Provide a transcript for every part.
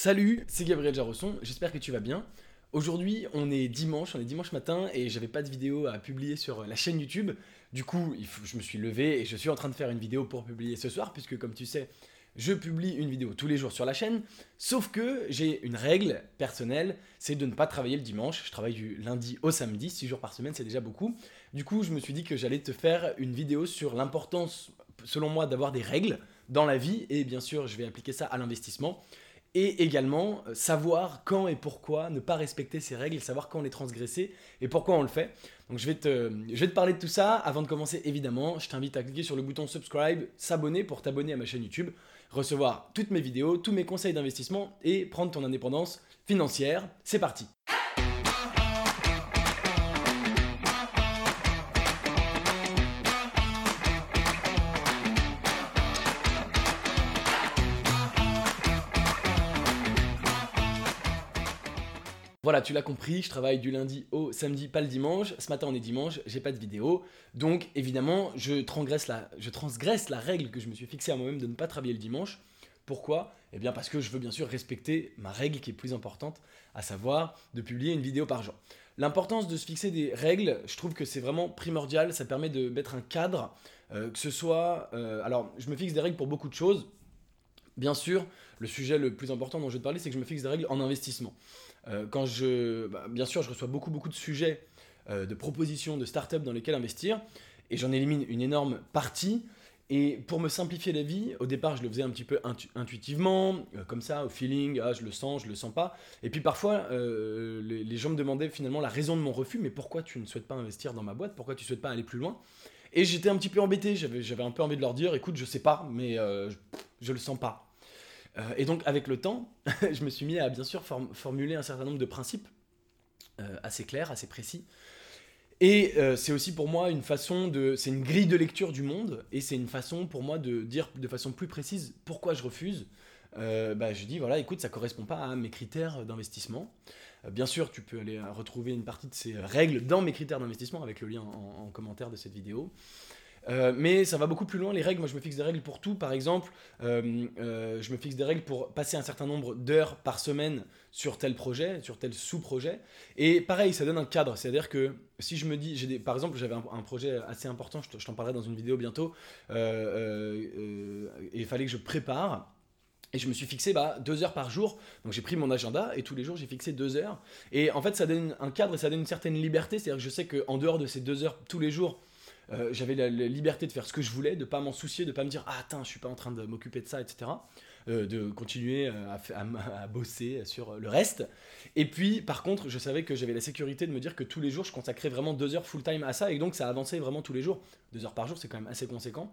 Salut, c'est Gabriel Jarrosson, j'espère que tu vas bien. Aujourd'hui, on est dimanche matin et j'avais pas de vidéo à publier sur la chaîne YouTube. Du coup, je me suis levé et je suis en train de faire une vidéo pour publier ce soir puisque, comme tu sais, je publie une vidéo tous les jours sur la chaîne. Sauf que j'ai une règle personnelle, c'est de ne pas travailler le dimanche. Je travaille du lundi au samedi, 6 jours par semaine, c'est déjà beaucoup. Du coup, je me suis dit que j'allais te faire une vidéo sur l'importance, selon moi, d'avoir des règles dans la vie et bien sûr, je vais appliquer ça à l'investissement. Et également, savoir quand et pourquoi ne pas respecter ces règles, savoir quand les transgresser et pourquoi on le fait. Donc je vais te parler de tout ça. Avant de commencer, évidemment, je t'invite à cliquer sur le bouton subscribe, s'abonner pour t'abonner à ma chaîne YouTube, recevoir toutes mes vidéos, tous mes conseils d'investissement et prendre ton indépendance financière. C'est parti! Voilà, tu l'as compris, je travaille du lundi au samedi, pas le dimanche. Ce matin, on est dimanche, j'ai pas de vidéo. Donc, évidemment, je transgresse la règle que je me suis fixée à moi-même de ne pas travailler le dimanche. Pourquoi ? Eh bien, parce que je veux bien sûr respecter ma règle qui est plus importante, à savoir de publier une vidéo par jour. L'importance de se fixer des règles, je trouve que c'est vraiment primordial. Ça permet de mettre un cadre, que ce soit... alors, je me fixe des règles pour beaucoup de choses. Bien sûr, le sujet le plus important dont je vais te parler, c'est que je me fixe des règles en investissement. Bien sûr, je reçois beaucoup de sujets, de propositions, de startups dans lesquelles investir, et j'en élimine une énorme partie. Et pour me simplifier la vie, au départ, je le faisais un petit peu intuitivement, comme ça, au feeling, ah, je le sens pas. Et puis parfois, les gens me demandaient finalement la raison de mon refus, mais pourquoi tu ne souhaites pas investir dans ma boîte ? Pourquoi tu ne souhaites pas aller plus loin ? Et j'étais un petit peu embêté, j'avais un peu envie de leur dire, écoute, je sais pas, mais je le sens pas. Et donc, avec le temps, je me suis mis à bien sûr formuler un certain nombre de principes assez clairs, assez précis. Et c'est aussi pour moi une façon c'est une grille de lecture du monde et c'est une façon pour moi de dire de façon plus précise pourquoi je refuse. Je dis, voilà, écoute, ça ne correspond pas à mes critères d'investissement. Bien sûr, tu peux aller retrouver une partie de ces règles dans mes critères d'investissement avec le lien en commentaire de cette vidéo. Mais ça va beaucoup plus loin, les règles. Moi, je me fixe des règles pour tout. Par exemple, je me fixe des règles pour passer un certain nombre d'heures par semaine sur tel projet, sur tel sous-projet. Et pareil, ça donne un cadre. C'est-à-dire que si je me dis, par exemple, j'avais un projet assez important, je t'en parlerai dans une vidéo bientôt, et il fallait que je prépare. Et je me suis fixé 2 heures par jour. Donc j'ai pris mon agenda et tous les jours j'ai fixé 2 heures. Et en fait, ça donne un cadre et ça donne une certaine liberté. C'est-à-dire que je sais qu'en dehors de ces 2 heures tous les jours, j'avais la liberté de faire ce que je voulais, de pas m'en soucier, de pas me dire « Ah, tain, je suis pas en train de m'occuper de ça, etc. » De continuer à bosser sur le reste. Et puis, par contre, je savais que j'avais la sécurité de me dire que tous les jours, je consacrais vraiment 2 heures full-time à ça. Et donc, ça avançait vraiment tous les jours. 2 heures par jour, c'est quand même assez conséquent.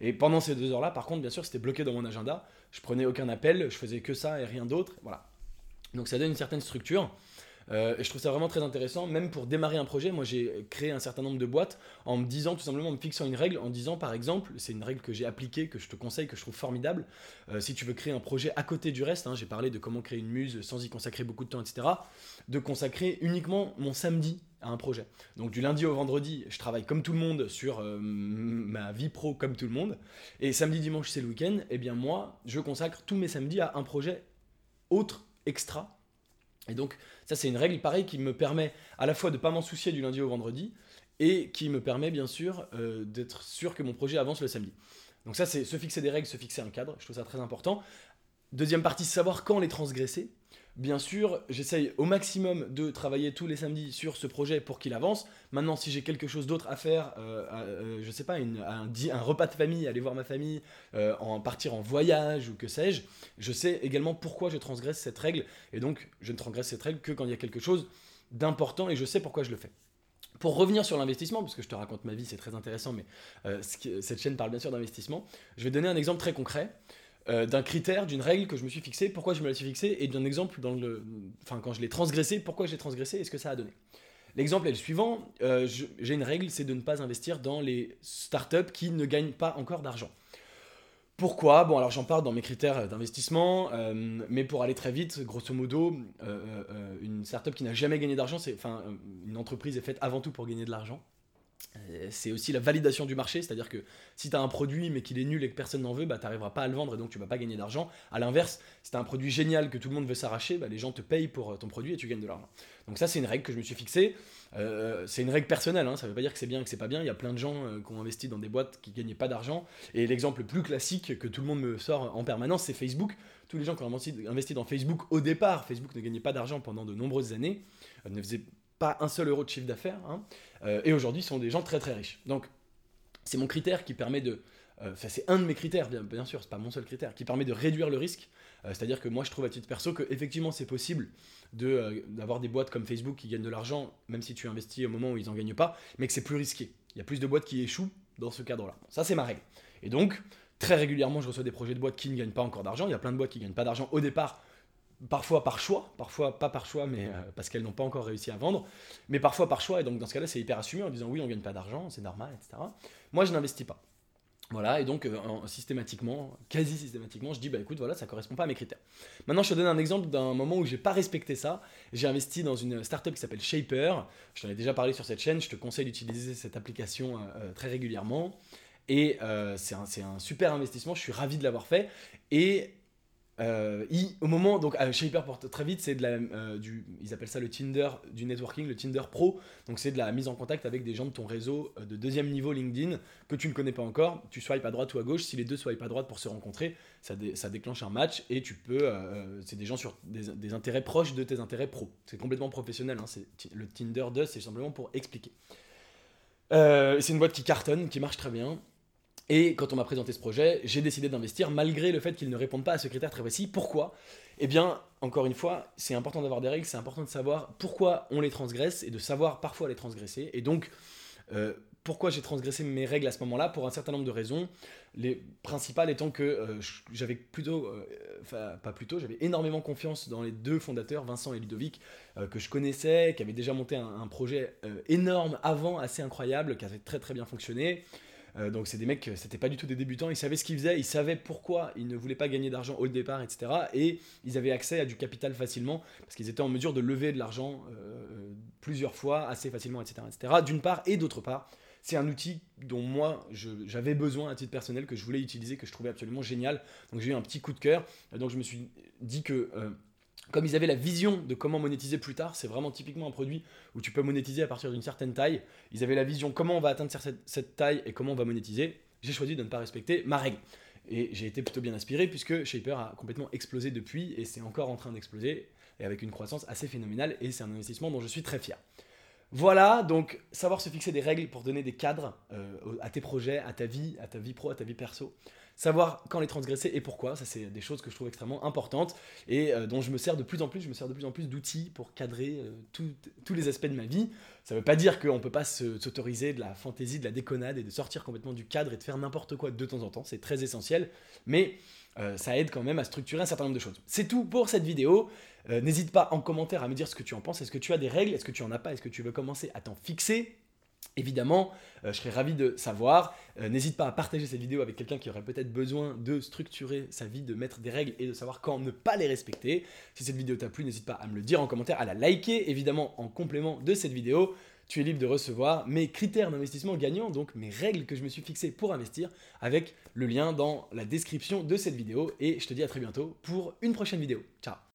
Et pendant ces 2 heures-là, par contre, bien sûr, c'était bloqué dans mon agenda. Je prenais aucun appel, je faisais que ça et rien d'autre. Voilà. Donc, ça donne une certaine structure. Et je trouve ça vraiment très intéressant, même pour démarrer un projet. Moi, j'ai créé un certain nombre de boîtes en me disant, tout simplement, en me fixant une règle, en disant, par exemple, c'est une règle que j'ai appliquée, que je te conseille, que je trouve formidable. Si tu veux créer un projet à côté du reste, j'ai parlé de comment créer une muse sans y consacrer beaucoup de temps, etc., de consacrer uniquement mon samedi à un projet. Donc, du lundi au vendredi, je travaille comme tout le monde sur ma vie pro comme tout le monde. Et samedi, dimanche, c'est le week-end. Eh bien, moi, je consacre tous mes samedis à un projet autre, extra. Et donc, ça, c'est une règle, pareil, qui me permet à la fois de ne pas m'en soucier du lundi au vendredi et qui me permet, bien sûr, d'être sûr que mon projet avance le samedi. Donc ça, c'est se fixer des règles, se fixer un cadre. Je trouve ça très important. Deuxième partie, savoir quand les transgresser. Bien sûr, j'essaye au maximum de travailler tous les samedis sur ce projet pour qu'il avance. Maintenant, si j'ai quelque chose d'autre à faire, je sais pas, un repas de famille, aller voir ma famille, partir en voyage ou que sais-je, je sais également pourquoi je transgresse cette règle. Et donc, je ne transgresse cette règle que quand il y a quelque chose d'important et je sais pourquoi je le fais. Pour revenir sur l'investissement, parce que je te raconte ma vie, c'est très intéressant, mais cette chaîne parle bien sûr d'investissement, je vais donner un exemple très concret. D'un critère, d'une règle que je me suis fixée, pourquoi je me la suis fixée, et d'un exemple quand je l'ai transgressé, pourquoi je l'ai transgressé et ce que ça a donné. L'exemple est le suivant, j'ai une règle, c'est de ne pas investir dans les startups qui ne gagnent pas encore d'argent. Pourquoi ? Bon, alors j'en parle dans mes critères d'investissement, mais pour aller très vite, grosso modo, une startup qui n'a jamais gagné d'argent, une entreprise est faite avant tout pour gagner de l'argent. c'est aussi la validation du marché, c'est-à-dire que si tu as un produit mais qu'il est nul et que personne n'en veut, bah, tu n'arriveras pas à le vendre et donc tu ne vas pas gagner d'argent. À l'inverse, si tu as un produit génial que tout le monde veut s'arracher, bah, les gens te payent pour ton produit et tu gagnes de l'argent. Donc ça, c'est une règle que je me suis fixée. C'est une règle personnelle, hein, ça ne veut pas dire que c'est bien et que c'est pas bien. Il y a plein de gens qui ont investi dans des boîtes qui ne gagnaient pas d'argent. Et l'exemple le plus classique que tout le monde me sort en permanence, c'est Facebook. Tous les gens qui ont investi dans Facebook au départ, Facebook ne gagnait pas d'argent pendant de nombreuses années, ne faisait pas un seul euro de chiffre d'affaires, hein, et aujourd'hui ce sont des gens très très riches. Donc c'est mon critère qui permet de, c'est un de mes critères bien sûr, c'est pas mon seul critère, qui permet de réduire le risque, c'est-à-dire que moi je trouve à titre perso que effectivement c'est possible d'avoir des boîtes comme Facebook qui gagnent de l'argent même si tu investis au moment où ils n'en gagnent pas, mais que c'est plus risqué, il y a plus de boîtes qui échouent dans ce cadre-là. Bon, ça c'est ma règle. Et donc très régulièrement je reçois des projets de boîtes qui ne gagnent pas encore d'argent, il y a plein de boîtes qui ne gagnent pas d'argent au départ, parfois par choix, parfois pas par choix, mais parce qu'elles n'ont pas encore réussi à vendre, mais parfois par choix, et donc dans ce cas-là, c'est hyper assumé en disant oui, on ne gagne pas d'argent, c'est normal, etc. Moi, je n'investis pas. Voilà, et donc systématiquement, quasi systématiquement, je dis bah écoute, voilà, ça ne correspond pas à mes critères. Maintenant, je te donne un exemple d'un moment où je n'ai pas respecté ça. J'ai investi dans une startup qui s'appelle Shaper, je t'en ai déjà parlé sur cette chaîne, je te conseille d'utiliser cette application très régulièrement, et c'est un super investissement, je suis ravi de l'avoir fait, et au moment, donc Shaper porte très vite, c'est ils appellent ça le Tinder du networking, le Tinder Pro, donc c'est de la mise en contact avec des gens de ton réseau de deuxième niveau LinkedIn que tu ne connais pas encore, tu swipes à droite ou à gauche, si les deux swipent à droite pour se rencontrer, ça déclenche un match et tu peux, c'est des gens sur des intérêts proches de tes intérêts pro, c'est complètement professionnel, hein, c'est le Tinder de, c'est simplement pour expliquer. C'est une boîte qui cartonne, qui marche très bien. Et quand on m'a présenté ce projet, j'ai décidé d'investir malgré le fait qu'ils ne répondent pas à ce critère très précis. Pourquoi ? Eh bien, encore une fois, c'est important d'avoir des règles, c'est important de savoir pourquoi on les transgresse et de savoir parfois les transgresser. Et donc, pourquoi j'ai transgressé mes règles à ce moment-là ? Pour un certain nombre de raisons, les principales étant que j'avais énormément confiance dans les deux fondateurs, Vincent et Ludovic, que je connaissais, qui avaient déjà monté un projet énorme avant, assez incroyable, qui avait très très bien fonctionné. Donc c'est des mecs, c'était pas du tout des débutants, ils savaient ce qu'ils faisaient, ils savaient pourquoi ils ne voulaient pas gagner d'argent au départ, etc. Et ils avaient accès à du capital facilement parce qu'ils étaient en mesure de lever de l'argent plusieurs fois assez facilement, etc., etc. D'une part, et d'autre part, c'est un outil dont moi j'avais besoin à titre personnel, que je voulais utiliser, que je trouvais absolument génial. Donc j'ai eu un petit coup de cœur, donc je me suis dit que... Comme ils avaient la vision de comment monétiser plus tard, c'est vraiment typiquement un produit où tu peux monétiser à partir d'une certaine taille. Ils avaient la vision comment on va atteindre cette taille et comment on va monétiser. J'ai choisi de ne pas respecter ma règle. Et j'ai été plutôt bien inspiré puisque Shaper a complètement explosé depuis et c'est encore en train d'exploser et avec une croissance assez phénoménale et c'est un investissement dont je suis très fier. Voilà, donc savoir se fixer des règles pour donner des cadres à tes projets, à ta vie pro, à ta vie perso. Savoir quand les transgresser et pourquoi, ça c'est des choses que je trouve extrêmement importantes et dont je me sers de plus en plus, d'outils pour cadrer tous les aspects de ma vie. Ça ne veut pas dire qu'on ne peut pas s'autoriser de la fantaisie, de la déconnade et de sortir complètement du cadre et de faire n'importe quoi de temps en temps, c'est très essentiel, mais... ça aide quand même à structurer un certain nombre de choses. C'est tout pour cette vidéo. N'hésite pas en commentaire à me dire ce que tu en penses. Est-ce que tu as des règles ? Est-ce que tu en as pas ? Est-ce que tu veux commencer à t'en fixer ? Évidemment, je serais ravi de savoir. N'hésite pas à partager cette vidéo avec quelqu'un qui aurait peut-être besoin de structurer sa vie, de mettre des règles et de savoir quand ne pas les respecter. Si cette vidéo t'a plu, n'hésite pas à me le dire en commentaire, à la liker, évidemment en complément de cette vidéo. Tu es libre de recevoir mes critères d'investissement gagnants, donc mes règles que je me suis fixées pour investir avec le lien dans la description de cette vidéo. Et je te dis à très bientôt pour une prochaine vidéo. Ciao !